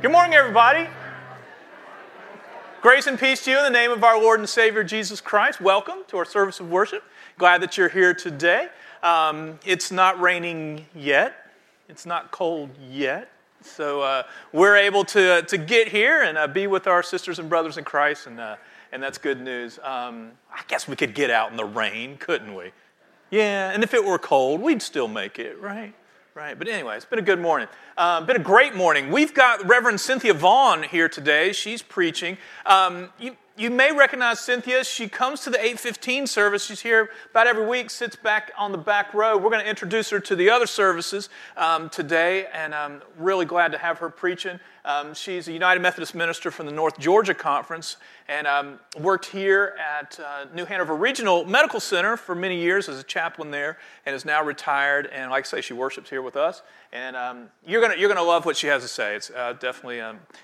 Good morning, everybody. Grace and peace to you in the name of our Lord and Savior, Jesus Christ. Welcome to our service of worship. Glad that you're here today. It's not raining yet. It's not cold yet. So we're able to get here and be with our sisters and brothers in Christ, and that's good news. I guess we could get out in the rain, couldn't we? Yeah, and if it were cold, we'd still make it, right? Right, but anyway, it's been a good morning. Been a great morning. We've got Reverend Cynthia Vaughn here today. She's preaching. You may recognize Cynthia. She comes to the 8:15 service. She's here about every week, sits back on the back row. We're going to introduce her to the other services today, and I'm really glad to have her preaching. She's a United Methodist minister from the North Georgia Conference and worked here at New Hanover Regional Medical Center for many years as a chaplain there and is now retired. And like I say, she worships here with us. And you're gonna love what she has to say. It's definitely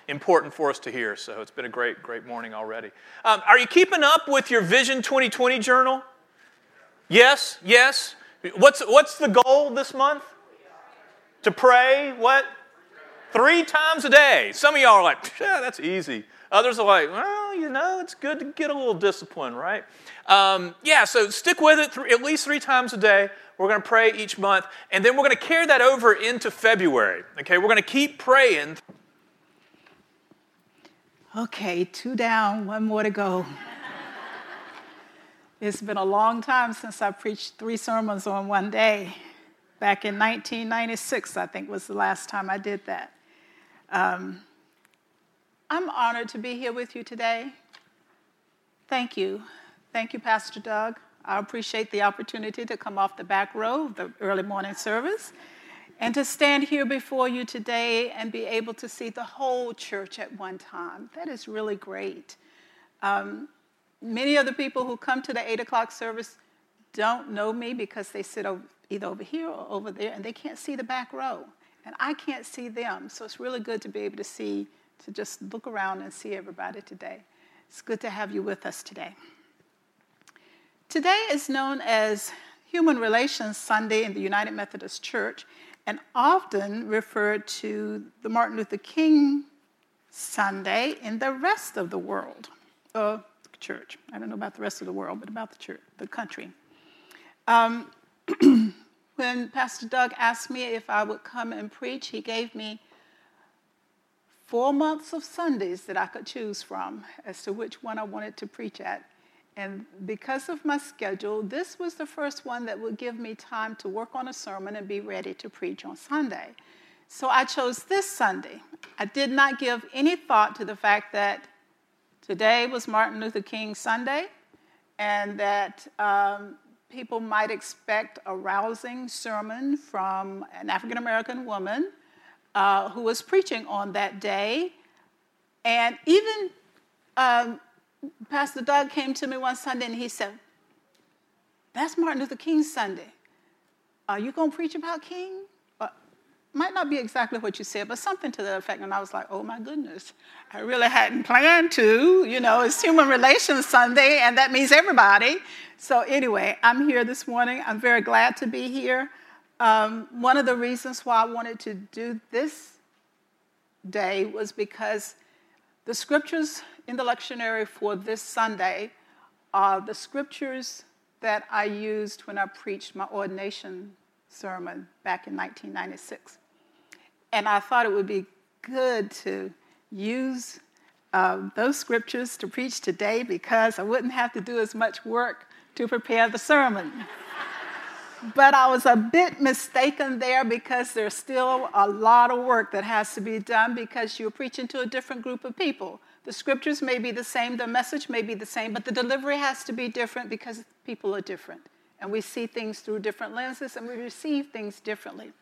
important for us to hear. So it's been a great morning already. Are you keeping up with your Vision 2020 journal? Yes, yes. What's the goal this month? To pray what? 3 times a day. Some of y'all are like, yeah, that's easy. Others are like, well, you know, it's good to get a little discipline, right? Yeah, so stick with it at least 3 times a day. We're going to pray each month, and then we're going to carry that over into February. Okay, we're going to keep praying. Okay, 2 down, 1 more to go. It's been a long time since I preached 3 sermons on one day. Back in 1996, I think, was the last time I did that. I'm honored to be here with you today. Thank you. Thank you, Pastor Doug. I appreciate the opportunity to come off the back row of the early morning service and to stand here before you today and be able to see the whole church at one time. That is really great. Many of the people who come to the 8 o'clock service don't know me because they sit either over here or over there, and they can't see the back row, and I can't see them. So it's really good to be able to just look around and see everybody today. It's good to have you with us today. Today is known as Human Relations Sunday in the United Methodist Church, and often referred to the Martin Luther King Sunday in the rest of the world, or church. I don't know about the rest of the world, but about the church, the country. When Pastor Doug asked me if I would come and preach, he gave me 4 months of Sundays that I could choose from as to which one I wanted to preach at. And because of my schedule, this was the first one that would give me time to work on a sermon and be ready to preach on Sunday. So I chose this Sunday. I did not give any thought to the fact that today was Martin Luther King Sunday and that people might expect a rousing sermon from an African-American woman who was preaching on that day. And even Pastor Doug came to me one Sunday and he said, that's Martin Luther King Sunday. Are you going to preach about King? Might not be exactly what you said, but something to that effect. And I was like, oh, my goodness. I really hadn't planned to. You know, it's Human Relations Sunday, and that means everybody. So anyway, I'm here this morning. I'm very glad to be here. One of the reasons why I wanted to do this day was because the scriptures in the lectionary for this Sunday are the scriptures that I used when I preached my ordination sermon back in 1996. And I thought it would be good to use those scriptures to preach today because I wouldn't have to do as much work to prepare the sermon. But I was a bit mistaken there because there's still a lot of work that has to be done because you're preaching to a different group of people. The scriptures may be the same, the message may be the same, but the delivery has to be different because people are different. And we see things through different lenses, and we receive things differently.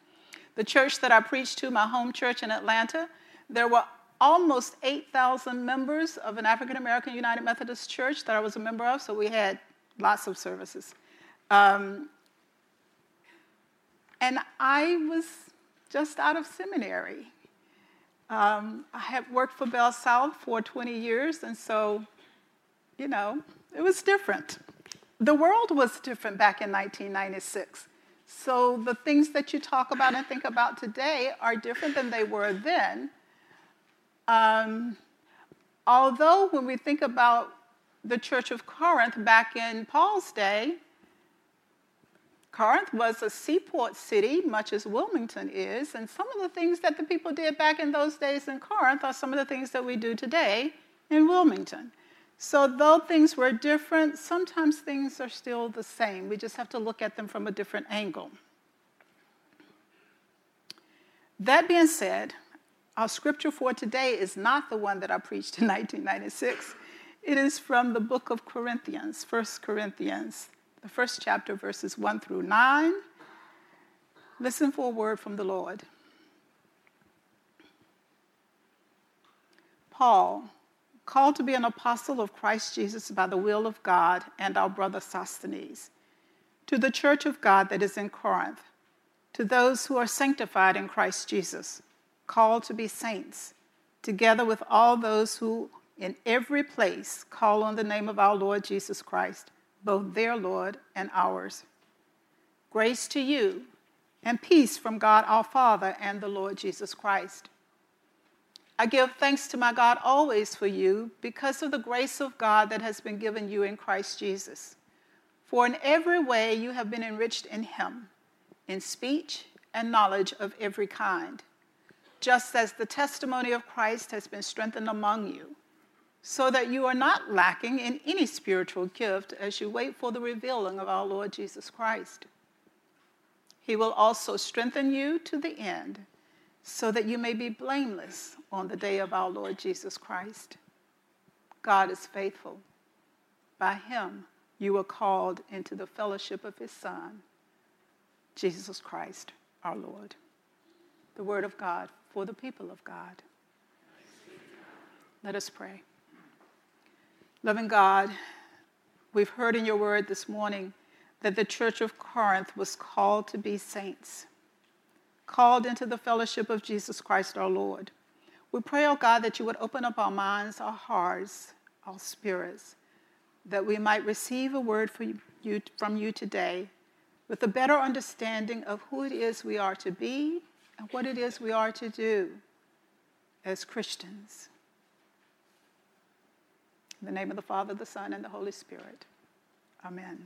The church that I preached to, my home church in Atlanta, there were almost 8,000 members of an African-American United Methodist Church that I was a member of, so we had lots of services. And I was just out of seminary. I had worked for Bell South for 20 years, and so, you know, it was different. The world was different back in 1996. So the things that you talk about and think about today are different than they were then. Although when we think about the Church of Corinth back in Paul's day, Corinth was a seaport city, much as Wilmington is, and some of the things that the people did back in those days in Corinth are some of the things that we do today in Wilmington. So though things were different, sometimes things are still the same. We just have to look at them from a different angle. That being said, our scripture for today is not the one that I preached in 1996. It is from the book of Corinthians, 1 Corinthians, the first chapter, verses 1 through 9. Listen for a word from the Lord. Paul, called to be an apostle of Christ Jesus by the will of God and our brother Sosthenes, to the church of God that is in Corinth, to those who are sanctified in Christ Jesus, called to be saints, together with all those who in every place call on the name of our Lord Jesus Christ, both their Lord and ours. Grace to you and peace from God our Father and the Lord Jesus Christ. I give thanks to my God always for you because of the grace of God that has been given you in Christ Jesus. For in every way you have been enriched in him, in speech and knowledge of every kind, just as the testimony of Christ has been strengthened among you, so that you are not lacking in any spiritual gift as you wait for the revealing of our Lord Jesus Christ. He will also strengthen you to the end, so that you may be blameless on the day of our Lord Jesus Christ. God is faithful. By him you were called into the fellowship of his Son, Jesus Christ, our Lord. The word of God for the people of God. Let us pray. Loving God, we've heard in your word this morning that the church of Corinth was called to be saints, called into the fellowship of Jesus Christ our Lord. We pray, oh God, that you would open up our minds, our hearts, our spirits, that we might receive a word from you today with a better understanding of who it is we are to be and what it is we are to do as Christians. In the name of the Father, the Son, and the Holy Spirit. Amen.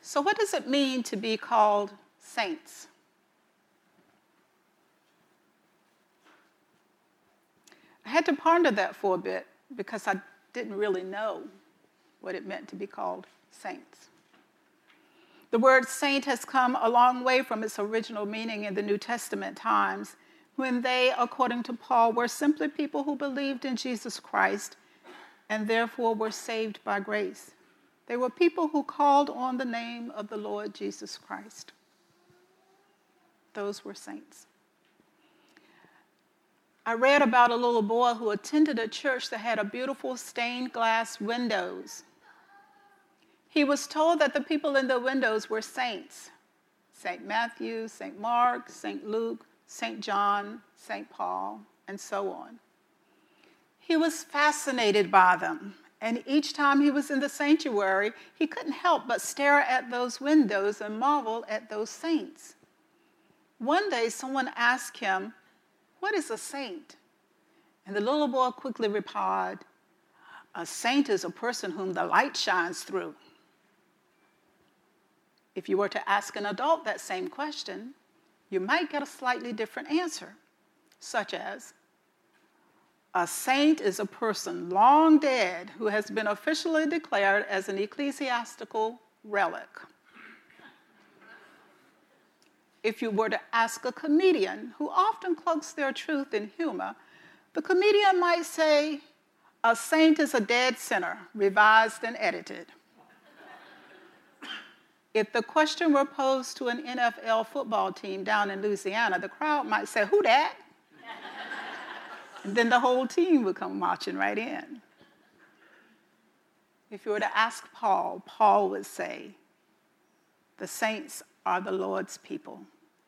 So what does it mean to be called saints? I had to ponder that for a bit because I didn't really know what it meant to be called saints. The word saint has come a long way from its original meaning in the New Testament times, when they, according to Paul, were simply people who believed in Jesus Christ and therefore were saved by grace. They were people who called on the name of the Lord Jesus Christ. Those were saints. I read about a little boy who attended a church that had a beautiful stained glass windows. He was told that the people in the windows were saints. St. Matthew, St. Mark, St. Luke, St. John, St. Paul, and so on. He was fascinated by them. And each time he was in the sanctuary, he couldn't help but stare at those windows and marvel at those saints. One day, someone asked him, "What is a saint?" And the little boy quickly replied, "A saint is a person whom the light shines through." If you were to ask an adult that same question, you might get a slightly different answer, such as, "A saint is a person long dead who has been officially declared as an ecclesiastical relic." If you were to ask a comedian who often cloaks their truth in humor, the comedian might say, "A saint is a dead sinner, revised and edited." If the question were posed to an NFL football team down in Louisiana, the crowd might say, "Who dat?" And then the whole team would come marching right in. If you were to ask Paul, Paul would say, "The saints are the Lord's people,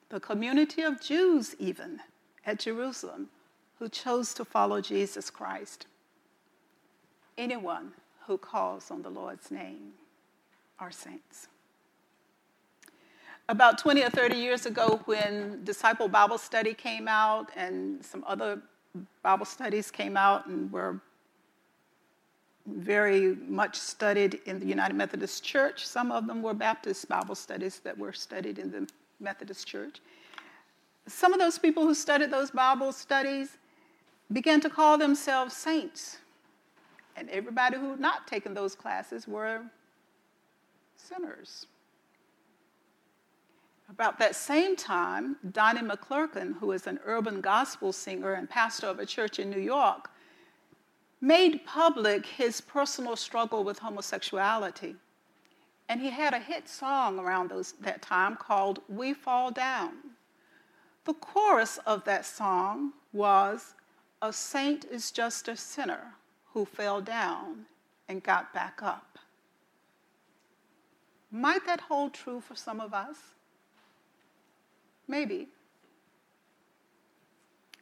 the community of Jews even at Jerusalem who chose to follow Jesus Christ. Anyone who calls on the Lord's name are saints." About 20 or 30 years ago, when Disciple Bible Study came out and some other Bible studies came out and were very much studied in the United Methodist Church, some of them were Baptist Bible studies that were studied in the Methodist Church. Some of those people who studied those Bible studies began to call themselves saints. And everybody who had not taken those classes were sinners. About that same time, Donnie McClurkin, who is an urban gospel singer and pastor of a church in New York, made public his personal struggle with homosexuality. And he had a hit song around that time called We Fall Down. The chorus of that song was, "A saint is just a sinner who fell down and got back up." Might that hold true for some of us? Maybe.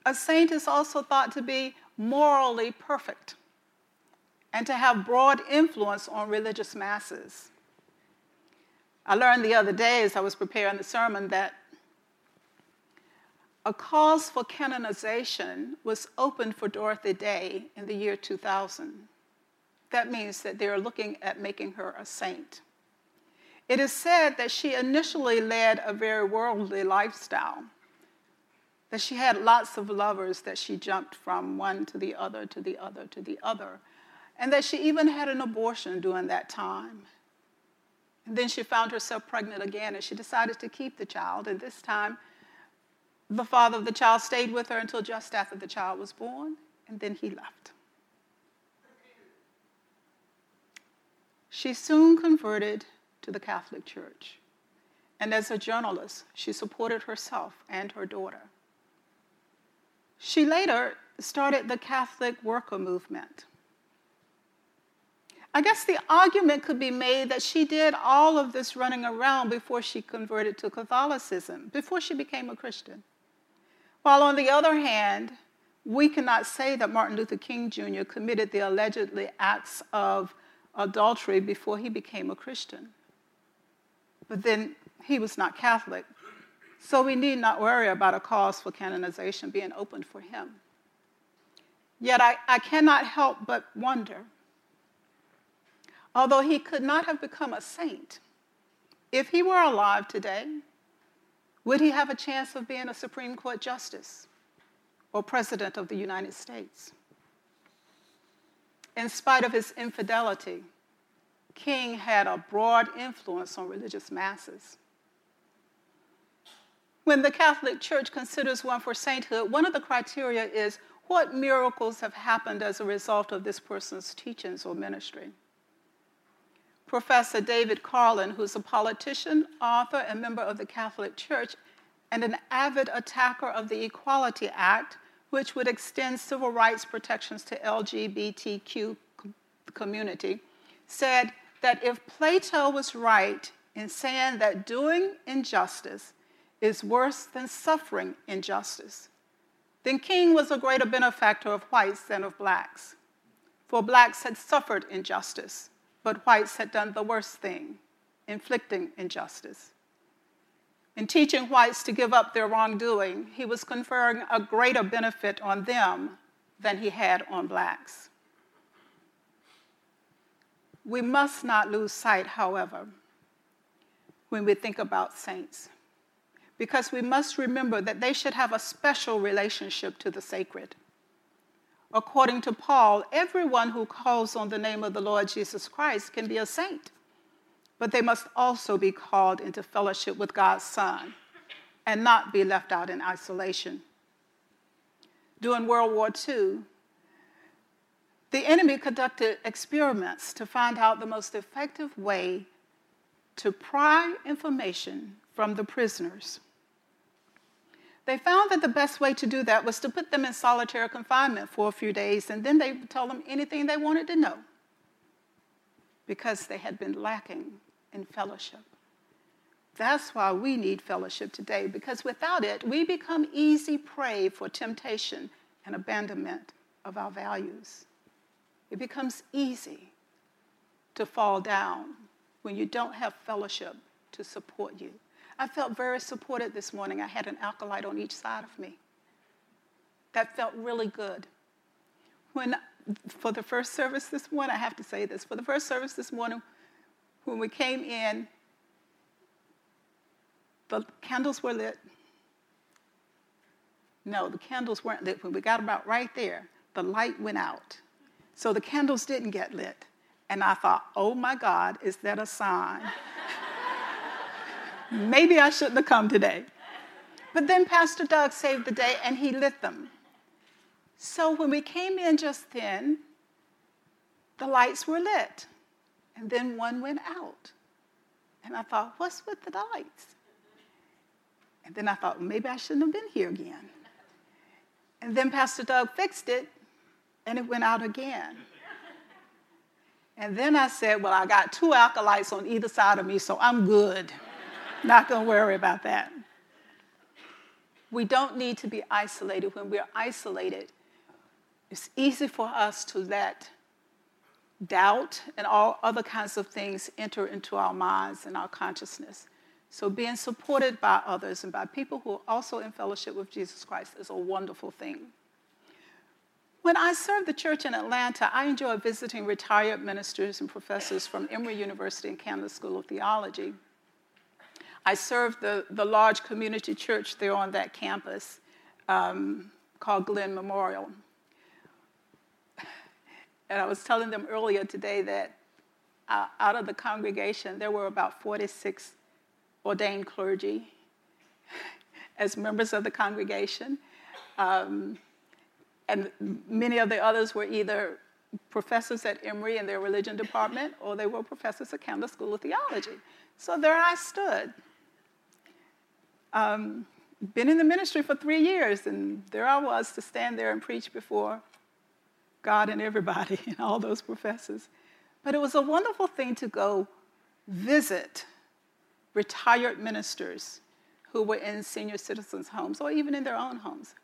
A saint is also thought to be morally perfect and to have broad influence on religious masses. I learned the other day as I was preparing the sermon that a cause for canonization was opened for Dorothy Day in the year 2000. That means that they are looking at making her a saint. It is said that she initially led a very worldly lifestyle, that she had lots of lovers, that she jumped from one to the other, to the other, to the other, and that she even had an abortion during that time. And then she found herself pregnant again, and she decided to keep the child, and this time the father of the child stayed with her until just after the child was born, and then he left. She soon converted to the Catholic Church. And as a journalist, she supported herself and her daughter. She later started the Catholic Worker Movement. I guess the argument could be made that she did all of this running around before she converted to Catholicism, before she became a Christian. While on the other hand, we cannot say that Martin Luther King Jr. committed the allegedly acts of adultery before he became a Christian. But then he was not Catholic, so we need not worry about a cause for canonization being opened for him. Yet I cannot help but wonder, although he could not have become a saint, if he were alive today, would he have a chance of being a Supreme Court justice or president of the United States? In spite of his infidelity, King had a broad influence on religious masses. When the Catholic Church considers one for sainthood, one of the criteria is what miracles have happened as a result of this person's teachings or ministry. Professor David Carlin, who's a politician, author, and member of the Catholic Church, and an avid attacker of the Equality Act, which would extend civil rights protections to LGBTQ community, said that if Plato was right in saying that doing injustice is worse than suffering injustice, then King was a greater benefactor of whites than of blacks. For blacks had suffered injustice, but whites had done the worst thing, inflicting injustice. In teaching whites to give up their wrongdoing, he was conferring a greater benefit on them than he had on blacks. We must not lose sight, however, when we think about saints, because we must remember that they should have a special relationship to the sacred. According to Paul, everyone who calls on the name of the Lord Jesus Christ can be a saint, but they must also be called into fellowship with God's Son and not be left out in isolation. During World War II, the enemy conducted experiments to find out the most effective way to pry information from the prisoners. They found that the best way to do that was to put them in solitary confinement for a few days, and then they told them anything they wanted to know, because they had been lacking in fellowship. That's why we need fellowship today, because without it, we become easy prey for temptation and abandonment of our values. It becomes easy to fall down when you don't have fellowship to support you. I felt very supported this morning. I had an alkalite on each side of me. That felt really good. For the first service this morning, I have to say this, for the first service this morning, when we came in, the candles were lit. No, the candles weren't lit. When we got about right there, the light went out. So the candles didn't get lit. And I thought, oh my God, is that a sign? Maybe I shouldn't have come today. But then Pastor Doug saved the day and he lit them. So when we came in just then, the lights were lit. And then one went out. And I thought, what's with the lights? And then I thought, well, maybe I shouldn't have been here again. And then Pastor Doug fixed it, and it went out again. And then I said, well, I got two alkalites on either side of me, so I'm good. Not going to worry about that. We don't need to be isolated. When we're isolated, it's easy for us to let doubt and all other kinds of things enter into our minds and our consciousness. So being supported by others and by people who are also in fellowship with Jesus Christ is a wonderful thing. When I served the church in Atlanta, I enjoyed visiting retired ministers and professors from Emory University and Candler School of Theology. I served the large community church there on that campus called Glenn Memorial. And I was telling them earlier today that out of the congregation, there were about 46 ordained clergy as members of the congregation. And many of the others were either professors at Emory in their religion department, or they were professors at Candler School of Theology. So there I stood. Been in the ministry for 3 years, and there I was to stand there and preach before God and everybody and all those professors. But it was a wonderful thing to go visit retired ministers who were in senior citizens' homes or even in their own homes.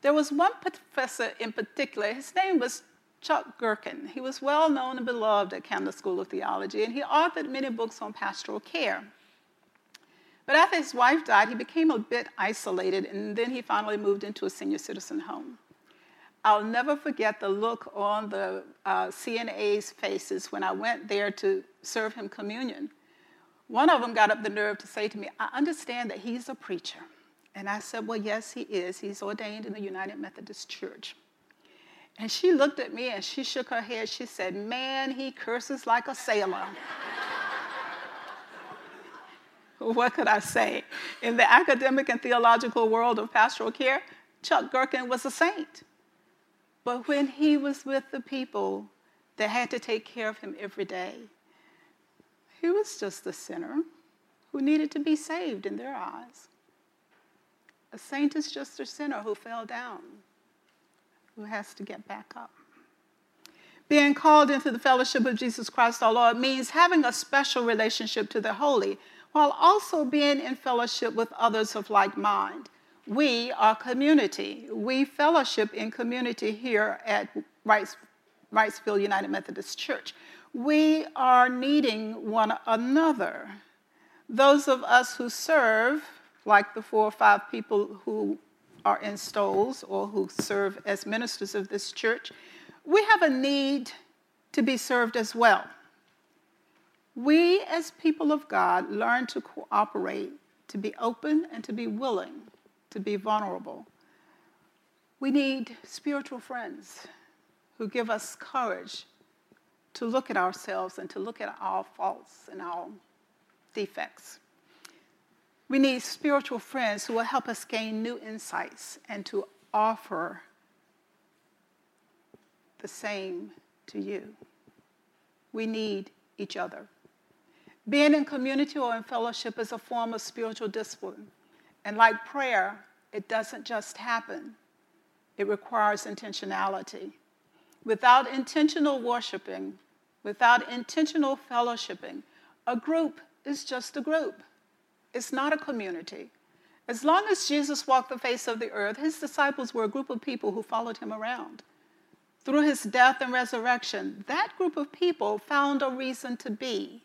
There was one professor in particular. His name was Chuck Gerken. He was well known and beloved at Candler School of Theology, and he authored many books on pastoral care. But after his wife died, he became a bit isolated, and then he finally moved into a senior citizen home. I'll never forget the look on the CNA's faces when I went there to serve him communion. One of them got up the nerve to say to me, I understand that he's a preacher. And I said, well, yes, he is. He's ordained in the United Methodist Church. And she looked at me and she shook her head. She said, man, he curses like a sailor. What could I say? In the academic and theological world of pastoral care, Chuck Gerken was a saint. But when he was with the people that had to take care of him every day, he was just a sinner who needed to be saved in their eyes. A saint is just a sinner who fell down, who has to get back up. Being called into the fellowship of Jesus Christ our Lord means having a special relationship to the holy, while also being in fellowship with others of like mind. We are community. We fellowship in community here at Wrightsville United Methodist Church. We are needing one another. Those of us who serve, like the 4 or 5 people who are in stoles or who serve as ministers of this church, we have a need to be served as well. We as people of God learn to cooperate, to be open and to be willing, to be vulnerable. We need spiritual friends who give us courage to look at ourselves and to look at our faults and our defects. We need spiritual friends who will help us gain new insights and to offer the same to you. We need each other. Being in community or in fellowship is a form of spiritual discipline. And like prayer, it doesn't just happen. It requires intentionality. Without intentional worshiping, without intentional fellowshipping, a group is just a group. It's not a community. As long as Jesus walked the face of the earth, his disciples were a group of people who followed him around. Through his death and resurrection, that group of people found a reason to be,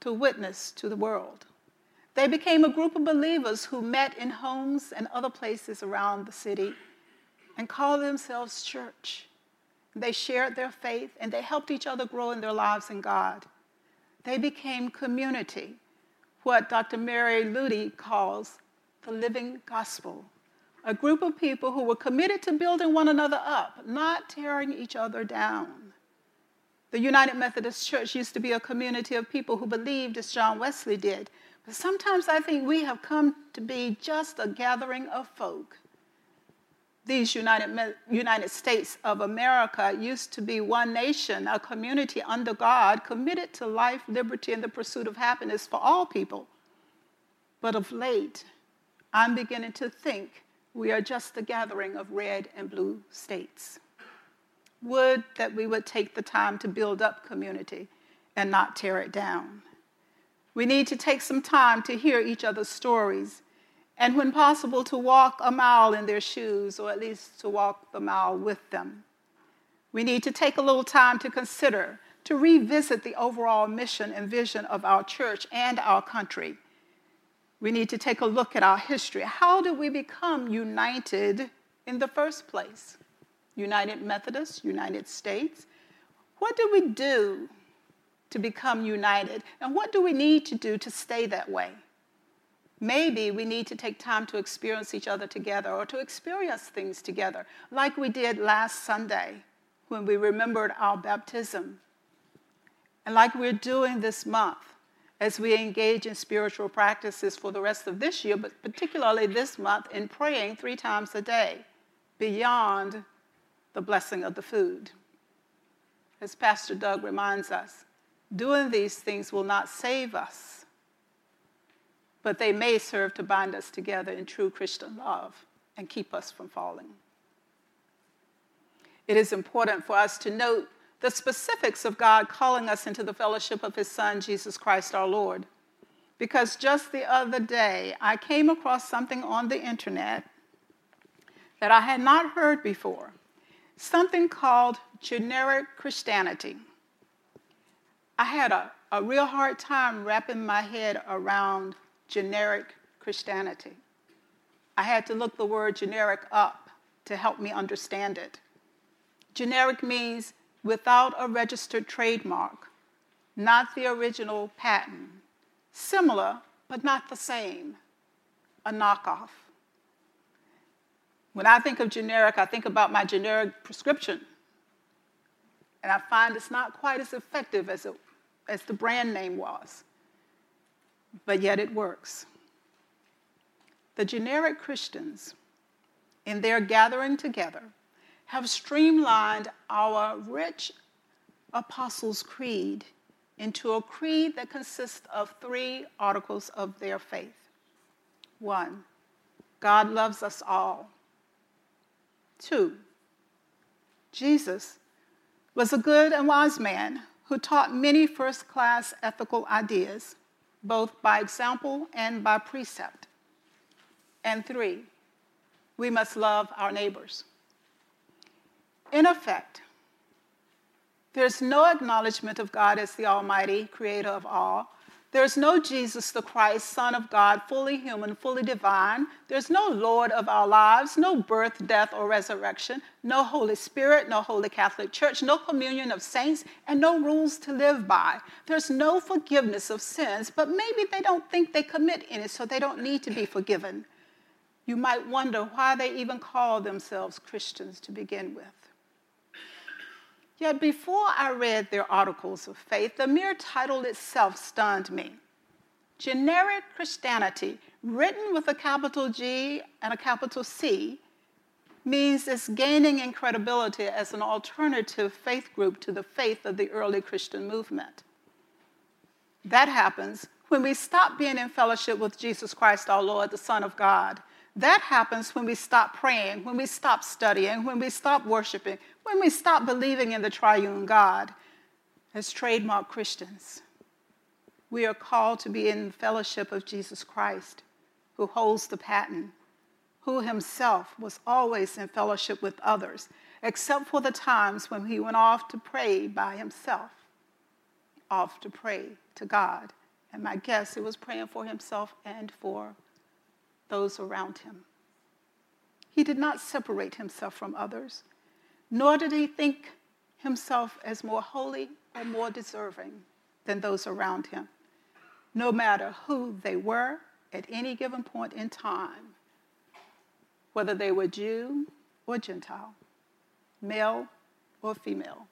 to witness to the world. They became a group of believers who met in homes and other places around the city and called themselves church. They shared their faith, and they helped each other grow in their lives in God. They became community, what Dr. Mary Ludy calls the living gospel, a group of people who were committed to building one another up, not tearing each other down. The United Methodist Church used to be a community of people who believed as John Wesley did, but sometimes I think we have come to be just a gathering of folk. These United States of America used to be one nation, a community under God, committed to life, liberty, and the pursuit of happiness for all people. But of late, I'm beginning to think we are just a gathering of red and blue states. Would that we would take the time to build up community and not tear it down. We need to take some time to hear each other's stories, and when possible, to walk a mile in their shoes, or at least to walk the mile with them. We need to take a little time to consider, to revisit the overall mission and vision of our church and our country. We need to take a look at our history. How did we become united in the first place? United Methodists, United States. What did we do to become united? And what do we need to do to stay that way? Maybe we need to take time to experience each other together, or to experience things together, like we did last Sunday when we remembered our baptism, and like we're doing this month as we engage in spiritual practices for the rest of this year, but particularly this month in praying 3 times a day beyond the blessing of the food. As Pastor Doug reminds us, doing these things will not save us, but they may serve to bind us together in true Christian love and keep us from falling. It is important for us to note the specifics of God calling us into the fellowship of his Son, Jesus Christ our Lord, because just the other day, I came across something on the internet that I had not heard before, something called generic Christianity. I had a real hard time wrapping my head around generic Christianity. I had to look the word generic up to help me understand it. Generic means without a registered trademark, not the original patent, similar but not the same, a knockoff. When I think of generic, I think about my generic prescription, and I find it's not quite as effective as the brand name was. But yet it works. The generic Christians, in their gathering together, have streamlined our rich Apostles' Creed into a creed that consists of 3 articles of their faith. 1, God loves us all. 2, Jesus was a good and wise man who taught many first-class ethical ideas, both by example and by precept. And 3, we must love our neighbors. In effect, there's no acknowledgement of God as the Almighty, creator of all. There's no Jesus the Christ, Son of God, fully human, fully divine. There's no Lord of our lives, no birth, death, or resurrection, no Holy Spirit, no Holy Catholic Church, no communion of saints, and no rules to live by. There's no forgiveness of sins, but maybe they don't think they commit any, so they don't need to be forgiven. You might wonder why they even call themselves Christians to begin with. Yet before I read their articles of faith, the mere title itself stunned me. Generic Christianity, written with a capital G and a capital C, means it's gaining in credibility as an alternative faith group to the faith of the early Christian movement. That happens when we stop being in fellowship with Jesus Christ, our Lord, the Son of God. That happens when we stop praying, when we stop studying, when we stop worshiping, when we stop believing in the triune God. As trademark Christians, we are called to be in the fellowship of Jesus Christ, who holds the patent, who himself was always in fellowship with others, except for the times when he went off to pray by himself, off to pray to God And my guess, he was praying for himself and for those around him. He did not separate himself from others, nor did he think himself as more holy or more deserving than those around him, no matter who they were at any given point in time, whether they were Jew or Gentile, male or female,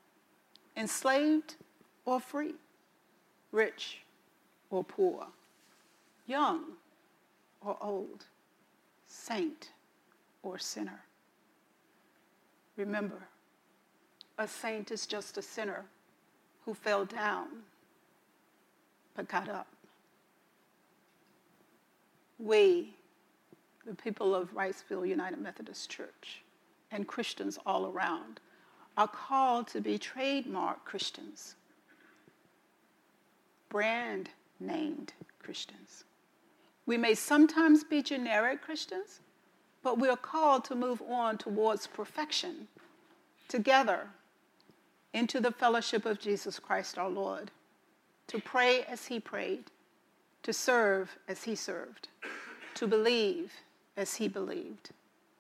enslaved or free, rich or poor, young or old, saint or sinner. Remember, a saint is just a sinner who fell down but got up. We, the people of Wrightsville United Methodist Church, and Christians all around, are called to be trademark Christians, brand-named Christians. We may sometimes be generic Christians, but we are called to move on towards perfection together into the fellowship of Jesus Christ our Lord, to pray as he prayed, to serve as he served, to believe as he believed,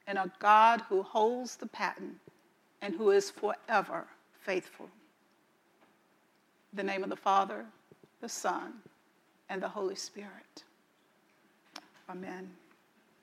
in a God who holds the pattern and who is forever faithful. In the name of the Father, the Son, and the Holy Spirit. Amen.